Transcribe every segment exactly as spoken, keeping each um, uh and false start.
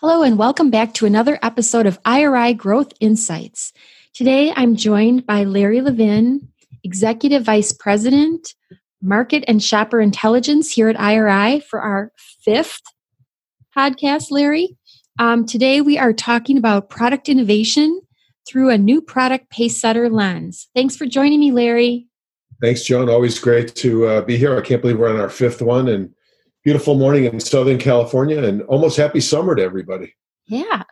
Hello and welcome back to another episode of I R I Growth Insights. Today I'm joined by Larry Levin, Executive Vice President, Market and Shopper Intelligence here at I R I for our fifth podcast, Larry. Um, today we are talking about product innovation through a new product pacesetter lens. Thanks for joining me, Larry. Thanks, Joan. Always great to uh, be here. I can't believe we're on our fifth one, and beautiful morning in Southern California, and almost happy summer to everybody. Yeah.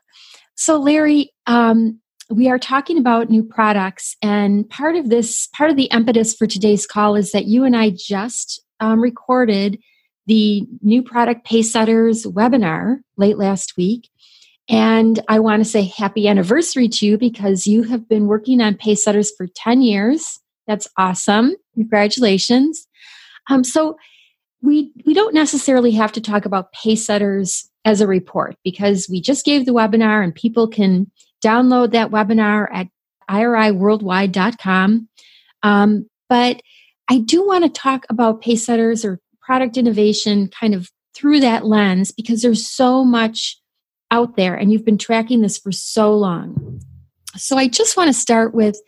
So Larry, um, we are talking about new products, and part of this, part of the impetus for today's call is that you and I just um, recorded the new product pacesetters webinar late last week. And I want to say happy anniversary to you because you have been working on pacesetters for ten years. That's awesome. Congratulations. Um, so We we don't necessarily have to talk about pacesetters as a report because we just gave the webinar and people can download that webinar at I R I worldwide dot com. Um, but I do want to talk about pacesetters or product innovation kind of through that lens because there's so much out there and you've been tracking this for so long. So I just want to start with,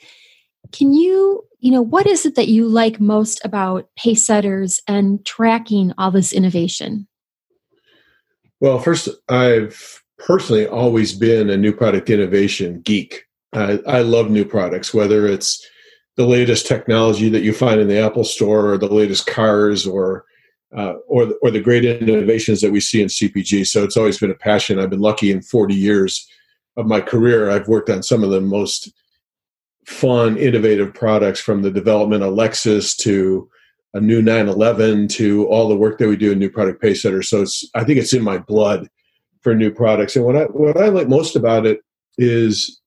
can you, you know, what is it that you like most about pacesetters and tracking all this innovation? Well, first, I've personally always been a new product innovation geek. I, I love new products, whether it's the latest technology that you find in the Apple Store or the latest cars or uh, or, or the great innovations that we see in C P G. So it's always been a passion. I've been lucky in forty years of my career. I've worked on some of the most fun, innovative products, from the development of Lexus to a new nine eleven to all the work that we do in new product pacesetters. So it's, I think it's in my blood for new products. And what I what I like most about it is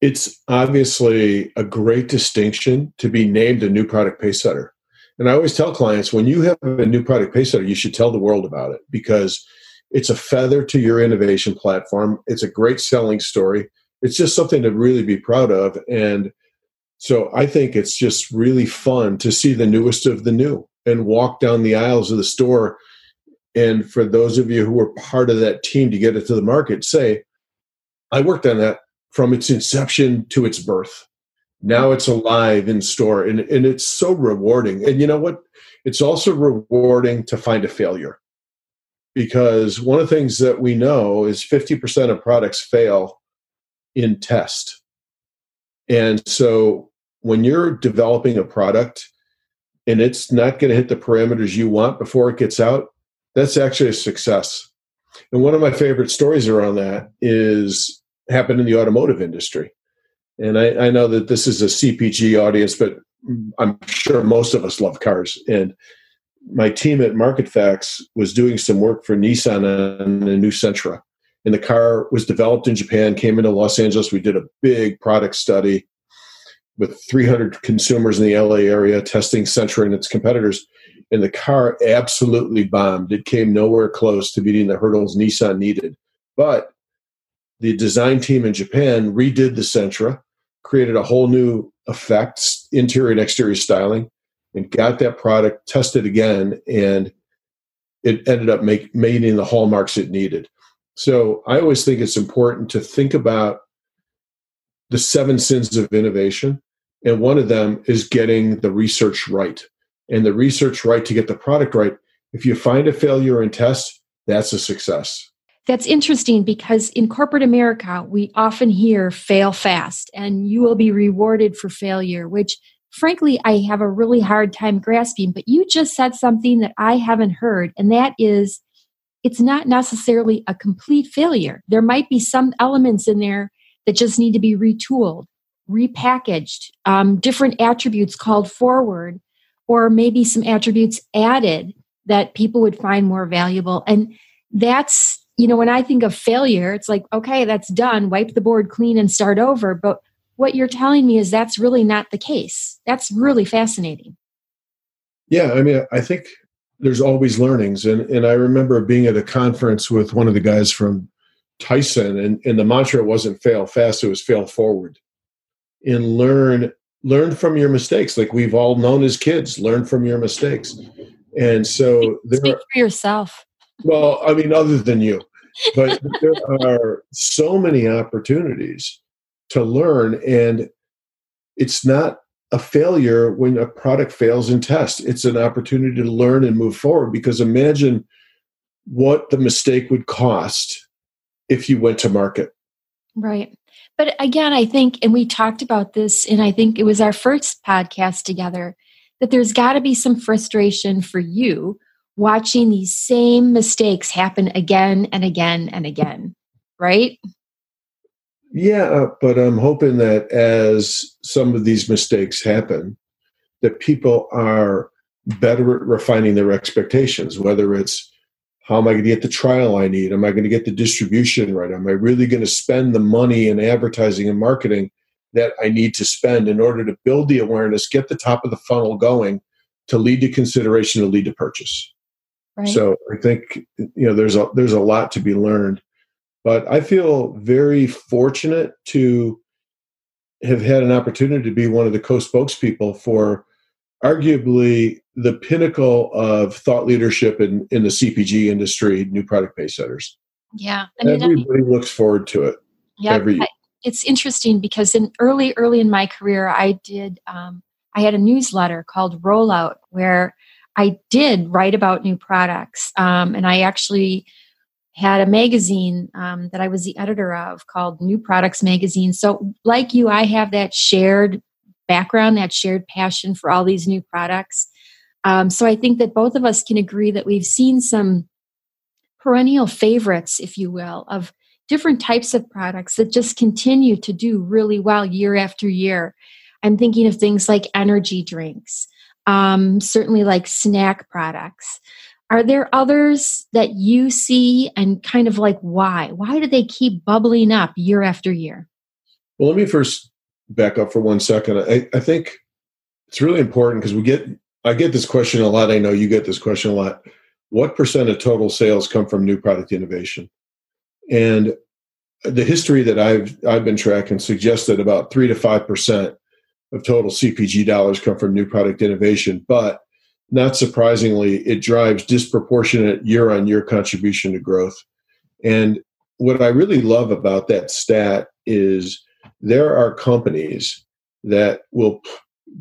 it's obviously a great distinction to be named a new product pacesetter. And I always tell clients, when you have a new product pacesetter, you should tell the world about it because it's a feather to your innovation platform. It's a great selling story. It's just something to really be proud of. And so I think it's just really fun to see the newest of the new and walk down the aisles of the store. And for those of you who were part of that team to get it to the market, say, I worked on that from its inception to its birth. Now it's alive in store. And, and it's so rewarding. And you know what? It's also rewarding to find a failure. Because one of the things that we know is fifty percent of products fail in test. And so when you're developing a product and it's not going to hit the parameters you want before it gets out, that's actually a success. And one of my favorite stories around that is happened in the automotive industry. And I, I know that this is a C P G audience, but I'm sure most of us love cars. And my team at MarketFacts was doing some work for Nissan on a new Sentra. And the car was developed in Japan, came into Los Angeles. We did a big product study with three hundred consumers in the L A area testing Sentra and its competitors. And the car absolutely bombed. It came nowhere close to meeting the hurdles Nissan needed. But the design team in Japan redid the Sentra, created a whole new effects, interior and exterior styling, and got that product tested again. And it ended up make, meeting the hallmarks it needed. So I always think it's important to think about the seven sins of innovation, and one of them is getting the research right. And the research right to get the product right, if you find a failure in test, that's a success. That's interesting because in corporate America, we often hear fail fast and you will be rewarded for failure, which frankly, I have a really hard time grasping. But you just said something that I haven't heard, and that is, it's not necessarily a complete failure. There might be some elements in there that just need to be retooled. repackaged, um, different attributes called forward, or maybe some attributes added that people would find more valuable. And that's, you know, when I think of failure, it's like, okay, that's done, wipe the board clean and start over. But what you're telling me is that's really not the case. That's really fascinating. Yeah, I mean, I think there's always learnings. And, and I remember being at a conference with one of the guys from Tyson, and, and the mantra wasn't fail fast, it was fail forward. And learn learn from your mistakes, like we've all known as kids, learn from your mistakes. And so there Speak for yourself. Well, I mean, other than you. But there are so many opportunities to learn, and it's not a failure when a product fails in test. It's an opportunity to learn and move forward, because imagine what the mistake would cost if you went to market. Right. But again, I think, and we talked about this, and I think it was our first podcast together, that there's got to be some frustration for you watching these same mistakes happen again and again and again, right? Yeah, but I'm hoping that as some of these mistakes happen, that people are better at refining their expectations, whether it's, how am I going to get the trial I need? Am I going to get the distribution right? Am I really going to spend the money in advertising and marketing that I need to spend in order to build the awareness, get the top of the funnel going, to lead to consideration, to lead to purchase? Right. So I think, you know, there's a, there's a lot to be learned. But I feel very fortunate to have had an opportunity to be one of the co-spokespeople for arguably the pinnacle of thought leadership in, in the C P G industry, new product Pacesetters. Yeah. I mean, Everybody I mean, looks forward to it. Yeah. Every I, it's interesting because in early, early in my career, I did, um, I had a newsletter called Rollout where I did write about new products. Um, and I actually had a magazine um, that I was the editor of called New Products Magazine. So like you, I have that shared background, that shared passion for all these new products. Um, so I think that both of us can agree that we've seen some perennial favorites, if you will, of different types of products that just continue to do really well year after year. I'm thinking of things like energy drinks, um, certainly like snack products. Are there others that you see, and kind of like why? Why do they keep bubbling up year after year? Well, let me first back up for one second. I, I think it's really important because we get I get this question a lot. I know you get this question a lot. What percent of total sales come from new product innovation? And the history that I've I've been tracking suggests that about three to five percent of total C P G dollars come from new product innovation, but not surprisingly, it drives disproportionate year-on-year contribution to growth. And what I really love about that stat is there are companies that will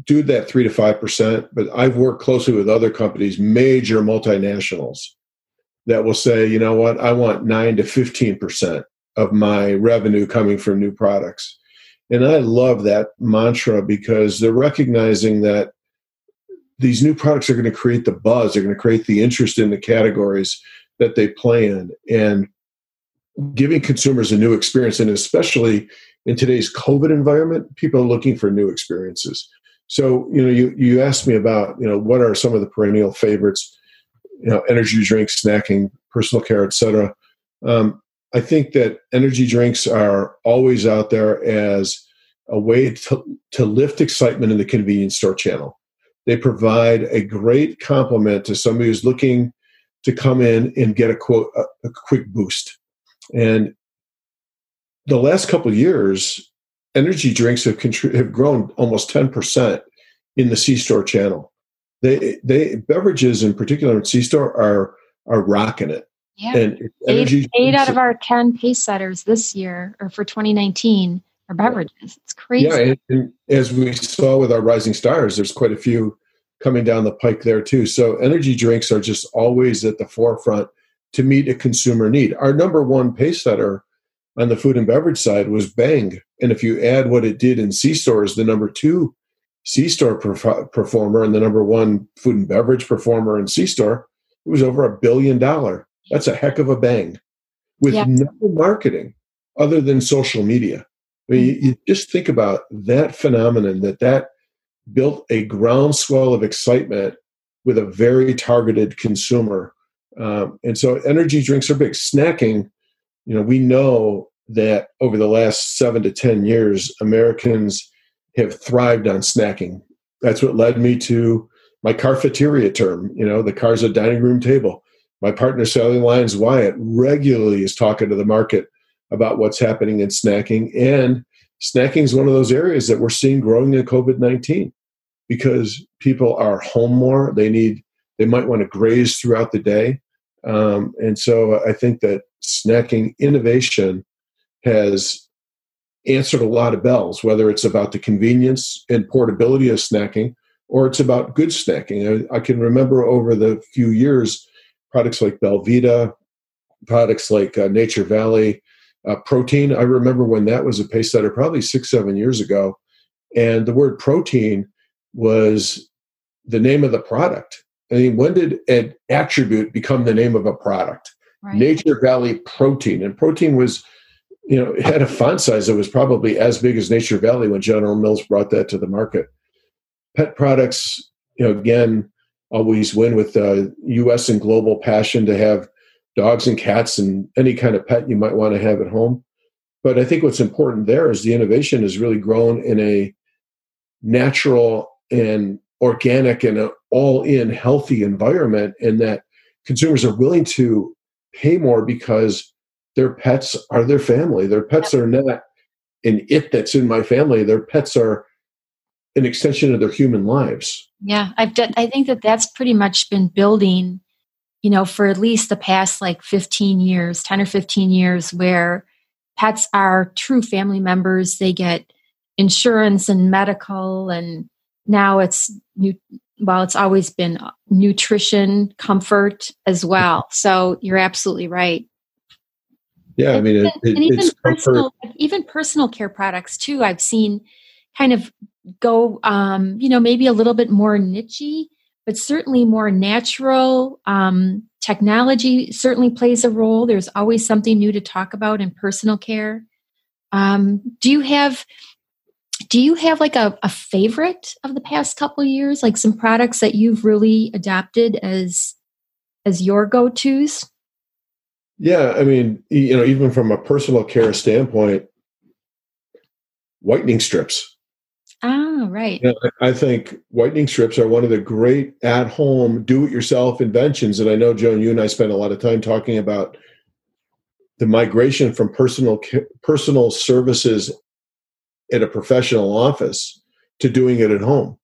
do that three to five percent, but I've worked closely with other companies, major multinationals, that will say, you know what, I want nine to fifteen percent of my revenue coming from new products. And I love that mantra because they're recognizing that these new products are going to create the buzz. They're going to create the interest in the categories that they play in, and giving consumers a new experience. And especially in today's COVID environment, people are looking for new experiences. So, you know, you, you asked me about, you know, what are some of the perennial favorites, you know, energy drinks, snacking, personal care, et cetera. Um, I think that energy drinks are always out there as a way to, to lift excitement in the convenience store channel. They provide a great complement to somebody who's looking to come in and get a, quote, a, a quick boost. And the last couple of years, energy drinks have contri- have grown almost ten percent in the C-store channel. They they beverages in particular in C-store are are rocking it. Yeah, and energy eight, eight out of our ten Pacesetters this year, or for twenty nineteen, are beverages. It's crazy. Yeah, and, and as we saw with our Rising Stars, there's quite a few coming down the pike there too. So energy drinks are just always at the forefront to meet a consumer need. Our number one Pacesetter on the food and beverage side was Bang. And if you add what it did in C-store, is the number two C-store perf- performer and the number one food and beverage performer in C-store, it was over a billion dollar. That's a heck of a bang with yeah. no marketing other than social media. I mean, you just think about that phenomenon that that built a groundswell of excitement with a very targeted consumer. Um, and so energy drinks are big. Snacking, you know, we know that over the last seven to ten years, Americans have thrived on snacking. That's what led me to my carfeteria term. You know, the car's a dining room table. My partner, Sally Lyons Wyatt, regularly is talking to the market about what's happening in snacking. And snacking is one of those areas that we're seeing growing in COVID nineteen because people are home more. They need, they might want to graze throughout the day. Um, and so I think that snacking innovation has answered a lot of bells, whether it's about the convenience and portability of snacking, or it's about good snacking. I, I can remember over the few years, products like Belvita, products like uh, Nature Valley, Uh, protein, I remember when that was a pacesetter probably six, seven years ago. And the word protein was the name of the product. I mean, when did an attribute become the name of a product? Right. Nature Valley protein. And protein was, you know, it had a font size that was probably as big as Nature Valley when General Mills brought that to the market. Pet products, you know, again, always win with uh, U S and global passion to have dogs and cats and any kind of pet you might want to have at home. But I think what's important there is the innovation has really grown in a natural and organic and an all-in healthy environment, and that consumers are willing to pay more because their pets are their family. Their pets are not an it that's in my family. Their pets are an extension of their human lives. Yeah, I've done, I think that that's pretty much been building, you know, for at least the past like fifteen years, ten or fifteen years, where pets are true family members. They get insurance and medical, and now it's new. Well, it's always been nutrition, comfort as well. So you're absolutely right. Yeah, I mean, it, it, and even it's personal, comfort. Even personal care products too. I've seen kind of go, um, you know, maybe a little bit more niche-y, but certainly more natural. Um, technology certainly plays a role. There's always something new to talk about in personal care. Um, do you have, do you have like a, a favorite of the past couple of years, like some products that you've really adopted as, as your go-tos? Yeah. I mean, you know, even from a personal care standpoint, whitening strips. Ah, right. You know, I think whitening strips are one of the great at-home do-it-yourself inventions. And I know, Joan, you and I spent a lot of time talking about the migration from personal personal services at a professional office to doing it at home.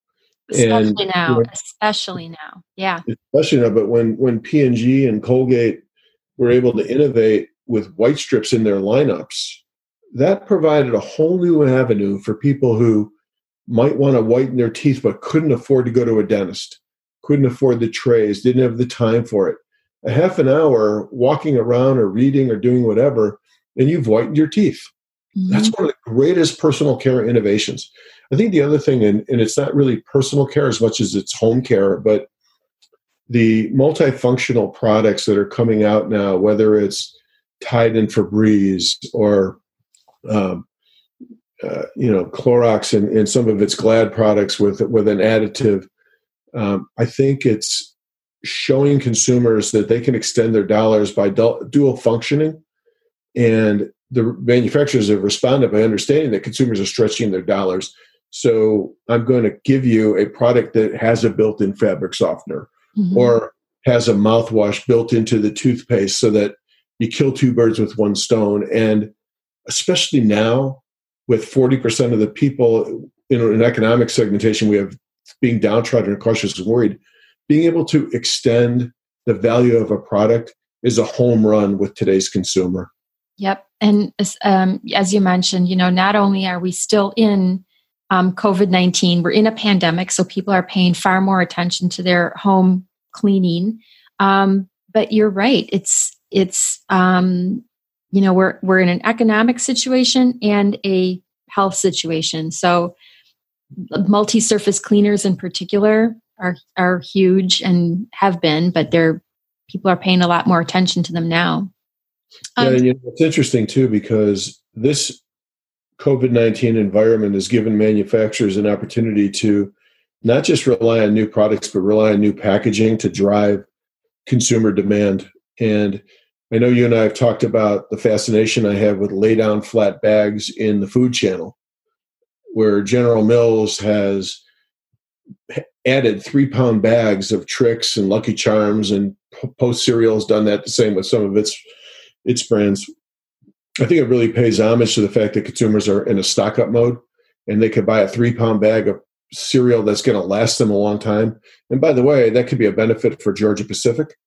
Especially and, now. You know, especially now. Yeah. Especially now. But when, when P and G and Colgate were able to innovate with white strips in their lineups, that provided a whole new avenue for people who might want to whiten their teeth, but couldn't afford to go to a dentist, couldn't afford the trays, didn't have the time for it. A half an hour walking around or reading or doing whatever, and you've whitened your teeth. Mm-hmm. That's one of the greatest personal care innovations. I think the other thing, and, and it's not really personal care as much as it's home care, but the multifunctional products that are coming out now, whether it's Tide and Febreze or um, Uh, you know, Clorox and, and some of its Glad products with with an additive. Um, I think it's showing consumers that they can extend their dollars by du- dual functioning, and the manufacturers have responded by understanding that consumers are stretching their dollars. So I'm going to give you a product that has a built-in fabric softener, mm-hmm. or has a mouthwash built into the toothpaste, so that you kill two birds with one stone. And especially now, with forty percent of the people in an economic segmentation we have being downtrodden and cautious and worried, being able to extend the value of a product is a home run with today's consumer. Yep. And um, as you mentioned, you know, not only are we still in um, COVID nineteen, we're in a pandemic, so people are paying far more attention to their home cleaning. Um, but you're right. It's, it's, um, you know, we're we're in an economic situation and a health situation. So multi-surface cleaners in particular are are huge and have been, but they're people are paying a lot more attention to them now. Um, yeah, and you know, it's interesting too, because this COVID nineteen environment has given manufacturers an opportunity to not just rely on new products, but rely on new packaging to drive consumer demand. And I know you and I have talked about the fascination I have with lay down flat bags in the food channel, where General Mills has added three pound bags of Trix and Lucky Charms, and Post cereals done that the same with some of its its brands. I think it really pays homage to the fact that consumers are in a stock up mode, and they could buy a three pound bag of cereal that's going to last them a long time. And by the way, that could be a benefit for Georgia Pacific,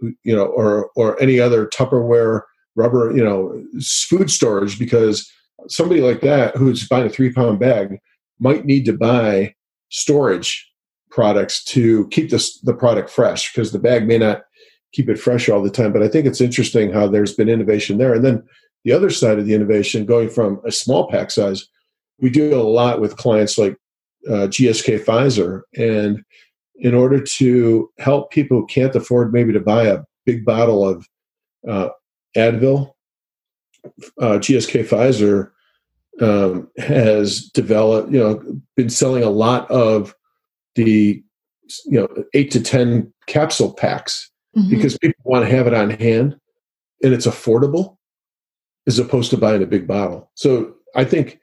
you know, or or any other Tupperware, rubber, you know, food storage, because somebody like that who's buying a three pound bag might need to buy storage products to keep this, the product fresh, because the bag may not keep it fresh all the time. But I think it's interesting how there's been innovation there. And then the other side of the innovation, going from a small pack size, we do a lot with clients like uh, G S K, Pfizer. And in order to help people who can't afford maybe to buy a big bottle of uh, Advil, uh, G S K, Pfizer um, has developed, you know, been selling a lot of the, you know, eight to ten capsule packs, mm-hmm. because people want to have it on hand and it's affordable, as opposed to buying a big bottle. So I think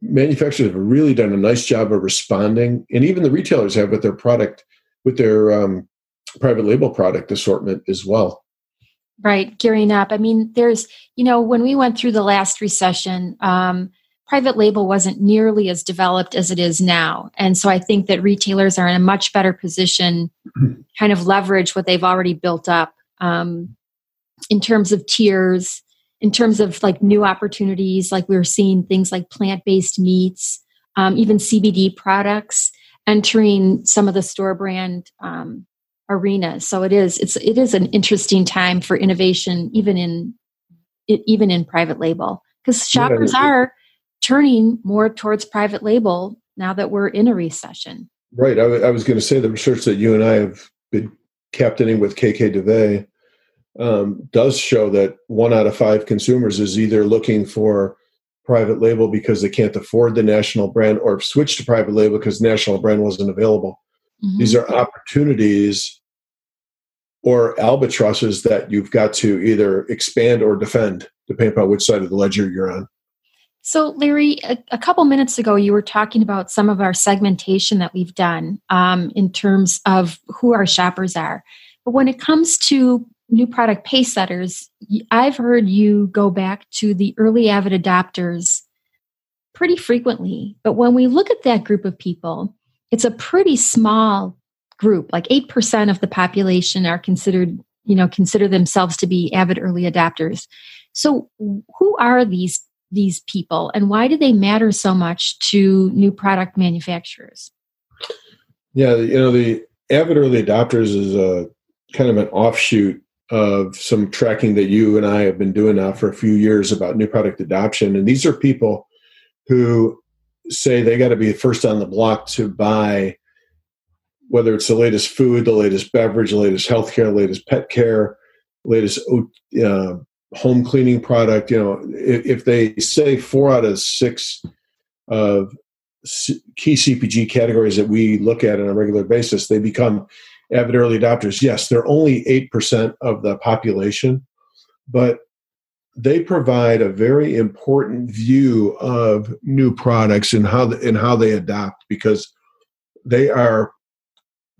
manufacturers have really done a nice job of responding, and even the retailers have with their product, with their um, private label product assortment as well. Right, gearing up. I mean, there's, you know, when we went through the last recession, um, private label wasn't nearly as developed as it is now. And so I think that retailers are in a much better position to kind of leverage what they've already built up um, in terms of tiers, in terms of like new opportunities. Like we were seeing things like plant-based meats, um, even C B D products entering some of the store brand um, arenas. So it is, it's, it is an interesting time for innovation, even in, even in private label, because shoppers yeah, are turning more towards private label now that we're in a recession. Right. I, w- I was going to say the research that you and I have been captaining with K K DeVay Um, does show that one out of five consumers is either looking for private label because they can't afford the national brand, or switch to private label because national brand wasn't available. Mm-hmm. These are opportunities or albatrosses that you've got to either expand or defend, depending on which side of the ledger you're on. So, Larry, a, a couple minutes ago, you were talking about some of our segmentation that we've done um, in terms of who our shoppers are. But when it comes to new product pacesetters, I've heard you go back to the early avid adopters pretty frequently. But when we look at that group of people, it's a pretty small group. Like eight percent of the population are considered, you know, consider themselves to be avid early adopters. So who are these, these people, and why do they matter so much to new product manufacturers? Yeah, you know, the avid early adopters is a kind of an offshoot of some tracking that you and I have been doing now for a few years about new product adoption. And these are people who say they got to be first on the block to buy, whether it's the latest food, the latest beverage, the latest healthcare, the latest pet care, latest uh, home cleaning product. You know, if, if they say four out of six of key C P G categories that we look at on a regular basis, they become avid early adopters. Yes, they're only eight percent of the population, but they provide a very important view of new products and how the, and how they adopt, because they are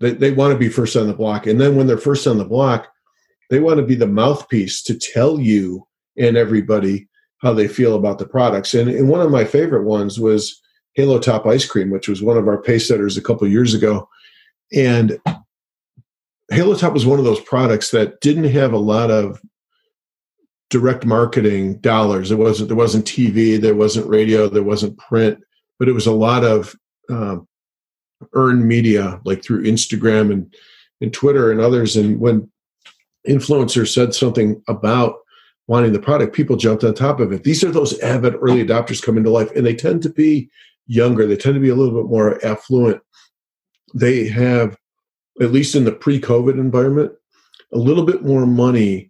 they, they want to be first on the block. And then when they're first on the block, they want to be the mouthpiece to tell you and everybody how they feel about the products. And, and one of my favorite ones was Halo Top ice cream, which was one of our pacesetters a couple of years ago. And Halo Top was one of those products that didn't have a lot of direct marketing dollars. It wasn't, there wasn't T V, there wasn't radio, there wasn't print, but it was a lot of um, earned media, like through Instagram and, and Twitter and others. And when influencers said something about wanting the product, people jumped on top of it. These are those avid early adopters coming to life, and they tend to be younger. They tend to be a little bit more affluent. They have, at least in the pre-COVID environment, a little bit more money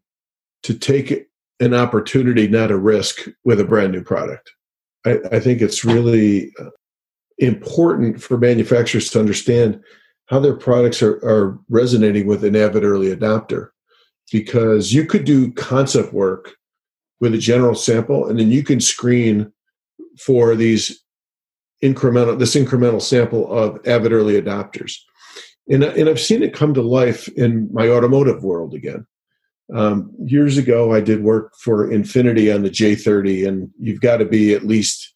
to take an opportunity, not a risk, with a brand new product. I I, I think it's really important for manufacturers to understand how their products are, are resonating with an avid early adopter, because you could do concept work with a general sample, and then you can screen for these incremental, this incremental sample of avid early adopters. And, and I've seen it come to life in my automotive world again. Um, years ago, I did work for Infiniti on the J thirty, and you've got to be at least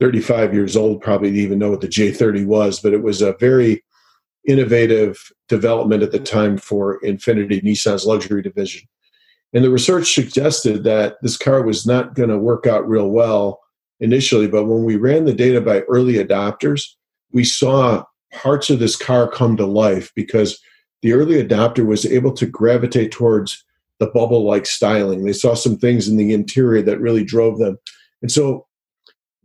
thirty-five years old probably to even know what the J thirty was, but it was a very innovative development at the time for Infiniti, Nissan's luxury division. And the research suggested that this car was not going to work out real well initially, but when we ran the data by early adopters, we saw parts of this car come to life because the early adopter was able to gravitate towards the bubble-like styling. They saw some things in the interior that really drove them. And so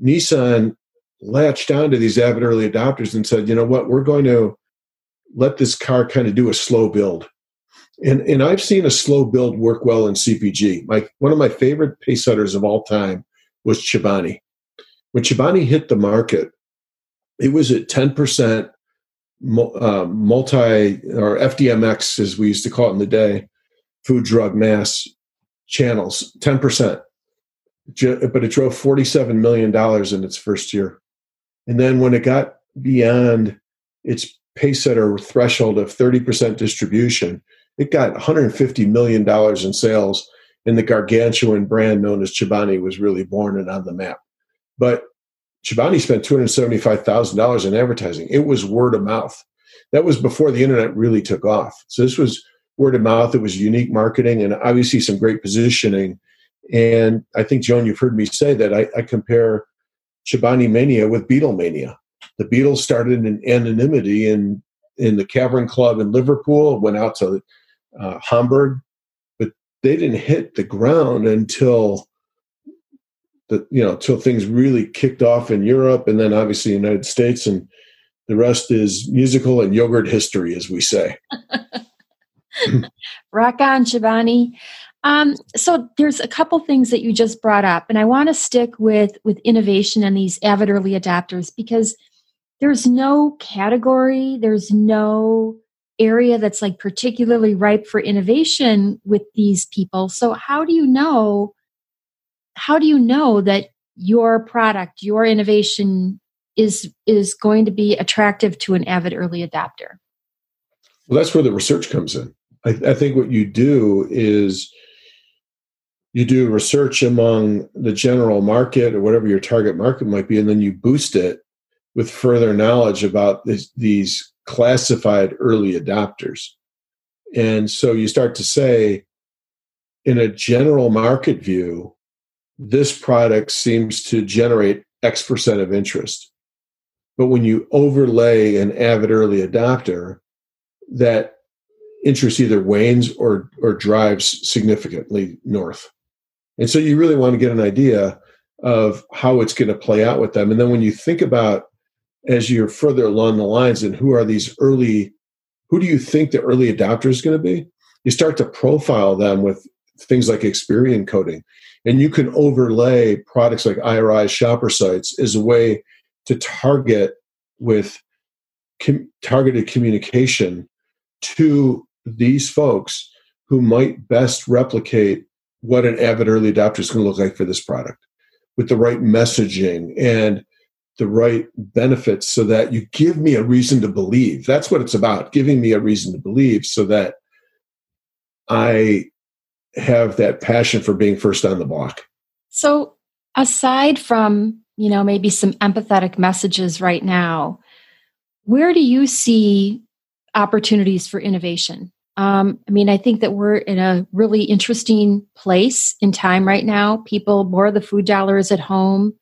Nissan latched onto these avid early adopters and said, you know what, we're going to let this car kind of do a slow build. And, and I've seen a slow build work well in C P G. My, one of my favorite pacesetters of all time was Chobani. When Chobani hit the market, it was at ten percent uh, multi or F D M X, as we used to call it in the day, food, drug, mass channels, ten percent. But it drove forty-seven million dollars in its first year. And then when it got beyond its pacesetter threshold of thirty percent distribution, it got one hundred fifty million dollars in sales, and the gargantuan brand known as Chobani was really born and on the map. But Chobani spent two hundred seventy-five thousand dollars in advertising. It was word of mouth. That was before the internet really took off. So this was word of mouth. It was unique marketing and obviously some great positioning. And I think, Joan, you've heard me say that I, I compare Chobani Mania with Beatle Mania. The Beatles started in anonymity in, in the Cavern Club in Liverpool, went out to uh, Hamburg, but they didn't hit the ground until... The, you know, till things really kicked off in Europe and then obviously the United States, and the rest is musical and yogurt history, as we say. Rock on, Chobani. Um, so there's a couple things that you just brought up, and I want to stick with, with innovation and these avid early adopters, because there's no category, there's no area that's like particularly ripe for innovation with these people. So how do you know How do you know that your product, your innovation is is going to be attractive to an avid early adopter? Well, that's where the research comes in. I, I think what you do is you do research among the general market or whatever your target market might be, and then you boost it with further knowledge about this, these classified early adopters. And so you start to say, in a general market view, this product seems to generate X percent of interest. But when you overlay an avid early adopter, that interest either wanes or or drives significantly north. And so you really want to get an idea of how it's going to play out with them. And then when you think about, as you're further along the lines, and who are these early, who do you think the early adopter is going to be? You start to profile them with things like Experian coding. And you can overlay products like I R I shopper sites as a way to target with com- targeted communication to these folks who might best replicate what an avid early adopter is going to look like for this product, with the right messaging and the right benefits, so that you give me a reason to believe. That's what it's about, giving me a reason to believe, so that I have that passion for being first on the block. So aside from, you know, maybe some empathetic messages right now, where do you see opportunities for innovation? Um, I mean, I think that we're in a really interesting place in time right now. People, more of the food dollar is at home.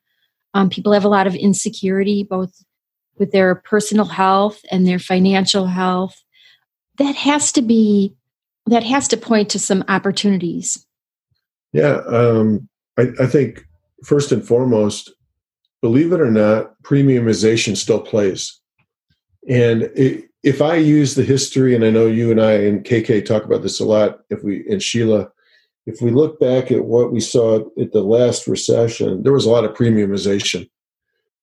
Um, people have a lot of insecurity, both with their personal health and their financial health. That has to be That has to point to some opportunities. Yeah, um, I, I think first and foremost, believe it or not, premiumization still plays. And it, if I use the history, and I know you and I and K K talk about this a lot, if we and Sheila, if we look back at what we saw at the last recession, there was a lot of premiumization.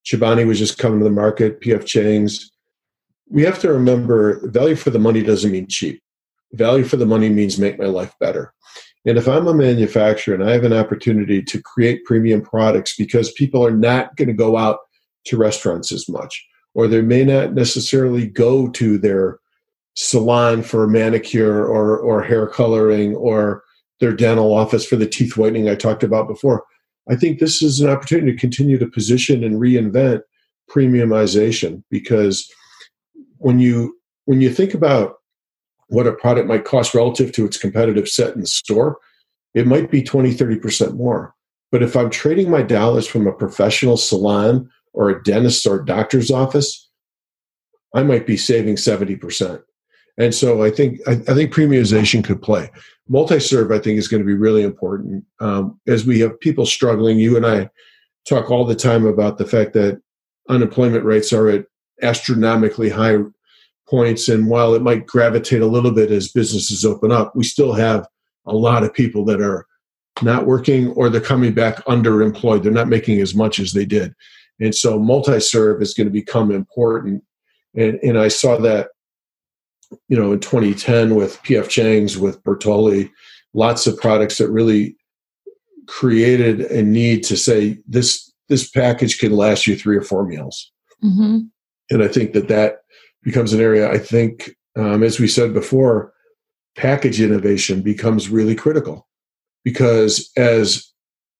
Chobani was just coming to the market, P F Chang's. We have to remember, value for the money doesn't mean cheap. Value for the money means make my life better. And if I'm a manufacturer and I have an opportunity to create premium products because people are not going to go out to restaurants as much, or they may not necessarily go to their salon for a manicure or, or hair coloring or their dental office for the teeth whitening I talked about before, I think this is an opportunity to continue to position and reinvent premiumization, because when you when you think about what a product might cost relative to its competitive set in the store, it might be twenty, thirty percent more. But if I'm trading my dollars from a professional salon or a dentist or a doctor's office, I might be saving seventy percent. And so I think I, I think premiumization could play. Multi-serve, I think, is going to be really important. Um, as we have people struggling, you and I talk all the time about the fact that unemployment rates are at astronomically high points. And while it might gravitate a little bit as businesses open up, we still have a lot of people that are not working or they're coming back underemployed. They're not making as much as they did. And so multi-serve is going to become important. And, and I saw that, you know, in twenty ten with P F Chang's, with Bertolli, lots of products that really created a need to say, this this package can last you three or four meals. Mm-hmm. And I think that that becomes an area, I think, um, as we said before, package innovation becomes really critical, because as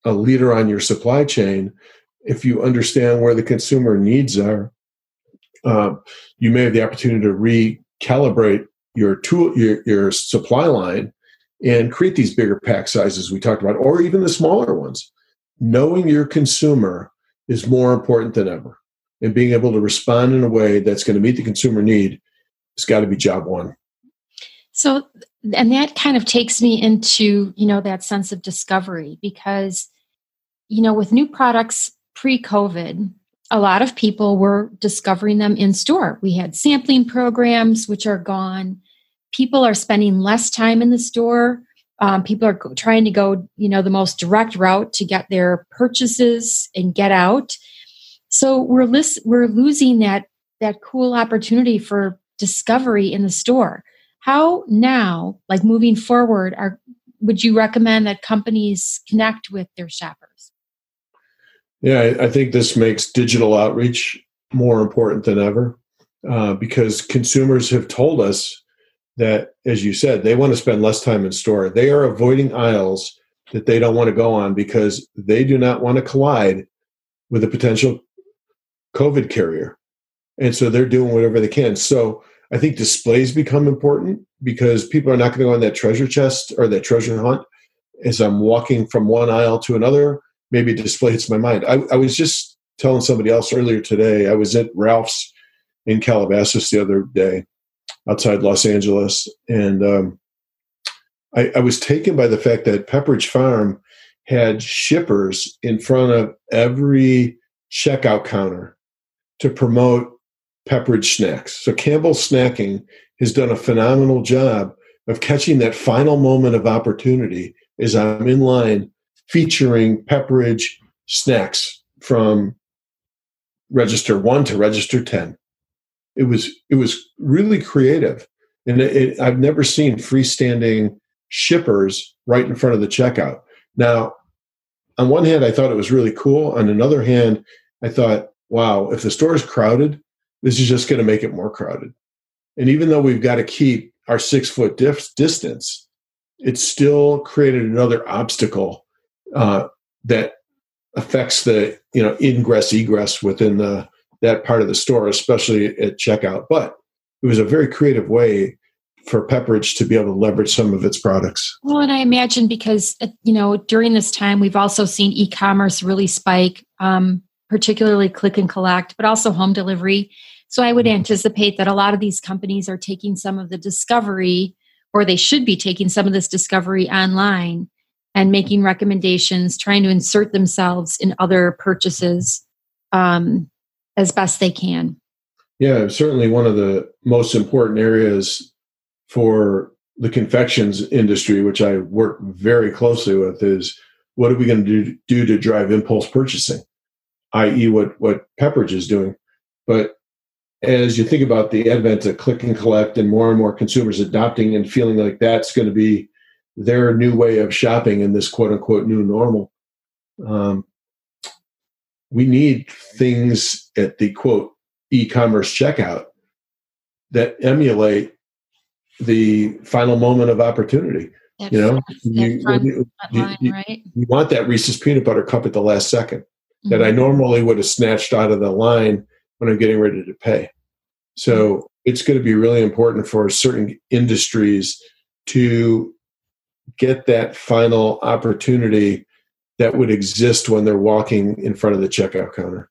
a leader on your supply chain, if you understand where the consumer needs are, uh, you may have the opportunity to re- calibrate your tool, your, your supply line, and create these bigger pack sizes we talked about, or even the smaller ones. Knowing your consumer is more important than ever, and being able to respond in a way that's going to meet the consumer need has got to be job one. So, and that kind of takes me into, you know, that sense of discovery, because, you know, with new products pre-COVID, a lot of people were discovering them in store. We had sampling programs, which are gone. People are spending less time in the store. Um, people are trying to go, you know, the most direct route to get their purchases and get out. So we're lis- we're losing that that cool opportunity for discovery in the store. How now, like moving forward, are would you recommend that companies connect with their shoppers? Yeah, I think this makes digital outreach more important than ever, uh, because consumers have told us that, as you said, they want to spend less time in store. They are avoiding aisles that they don't want to go on because they do not want to collide with a potential COVID carrier. And so they're doing whatever they can. So I think displays become important, because people are not going to go on that treasure chest or that treasure hunt as I'm walking from one aisle to another. Maybe display hits my mind. I, I was just telling somebody else earlier today, I was at Ralph's in Calabasas the other day, outside Los Angeles, and um, I, I was taken by the fact that Pepperidge Farm had shippers in front of every checkout counter to promote Pepperidge snacks. So Campbell Snacking has done a phenomenal job of catching that final moment of opportunity as I'm in line, featuring Pepperidge snacks from register one to register ten. It was it was really creative, and it, it, I've never seen freestanding shippers right in front of the checkout. Now, on one hand, I thought it was really cool. On another hand, I thought, wow, if the store is crowded, this is just going to make it more crowded. And even though we've got to keep our six foot dif- distance, it still created another obstacle Uh, that affects the, you know, ingress egress within the that part of the store, especially at checkout. But it was a very creative way for Pepperidge to be able to leverage some of its products. Well, and I imagine because, you know, during this time, we've also seen e-commerce really spike, um, particularly click and collect, but also home delivery. So I would anticipate that a lot of these companies are taking some of the discovery, or they should be taking some of this discovery online, and making recommendations, trying to insert themselves in other purchases um, as best they can. Yeah, certainly one of the most important areas for the confections industry, which I work very closely with, is what are we going to do, do to drive impulse purchasing, that is what, what Pepperidge is doing. But as you think about the advent of click and collect and more and more consumers adopting and feeling like that's going to be their new way of shopping in this quote unquote new normal, um, we need things at the quote e-commerce checkout that emulate the final moment of opportunity. That's you know, you, front, you, line, you, right? you want that Reese's peanut butter cup at the last second mm-hmm. that I normally would have snatched out of the line when I'm getting ready to pay. So it's going to be really important for certain industries to get that final opportunity that would exist when they're walking in front of the checkout counter.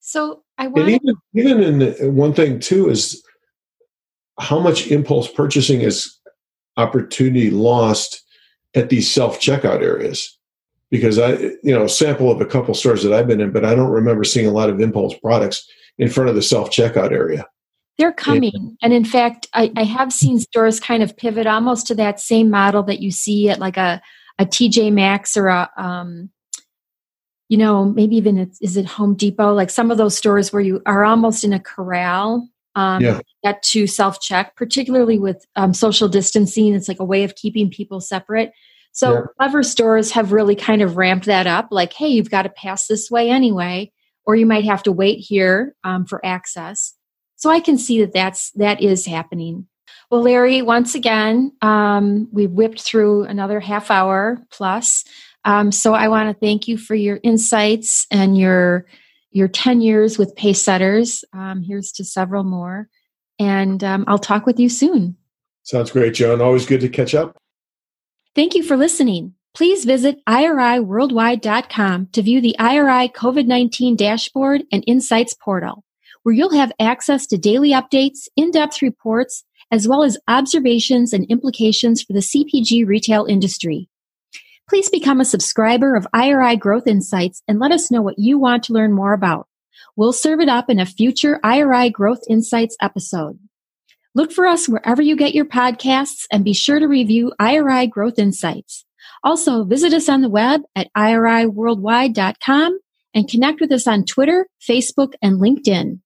So I want even, even in the, one thing too is how much impulse purchasing is opportunity lost at these self-checkout areas. Because I, you know, sample of a couple stores that I've been in, but I don't remember seeing a lot of impulse products in front of the self-checkout area. They're coming. And, and in fact, I, I have seen stores kind of pivot almost to that same model that you see at like a, a T J Maxx or a, um, you know, maybe even, it's, is it Home Depot? Like some of those stores where you are almost in a corral. Um, yeah. Get to self-check, particularly with um, social distancing. It's like a way of keeping people separate. So yeah. clever stores have really kind of ramped that up. Like, hey, you've got to pass this way anyway, or you might have to wait here um, for access. So I can see that that's, that is happening. Well, Larry, once again, um, we whipped through another half hour plus. Um, so I want to thank you for your insights and your your ten years with Pacesetters. Um, here's to several more. And um, I'll talk with you soon. Sounds great, Joan. Always good to catch up. Thank you for listening. Please visit I R I worldwide dot com to view the I R I COVID nineteen dashboard and insights portal, where you'll have access to daily updates, in-depth reports, as well as observations and implications for the C P G retail industry. Please become a subscriber of I R I Growth Insights and let us know what you want to learn more about. We'll serve it up in a future I R I Growth Insights episode. Look for us wherever you get your podcasts and be sure to review I R I Growth Insights. Also, visit us on the web at I R I worldwide dot com and connect with us on Twitter, Facebook, and LinkedIn.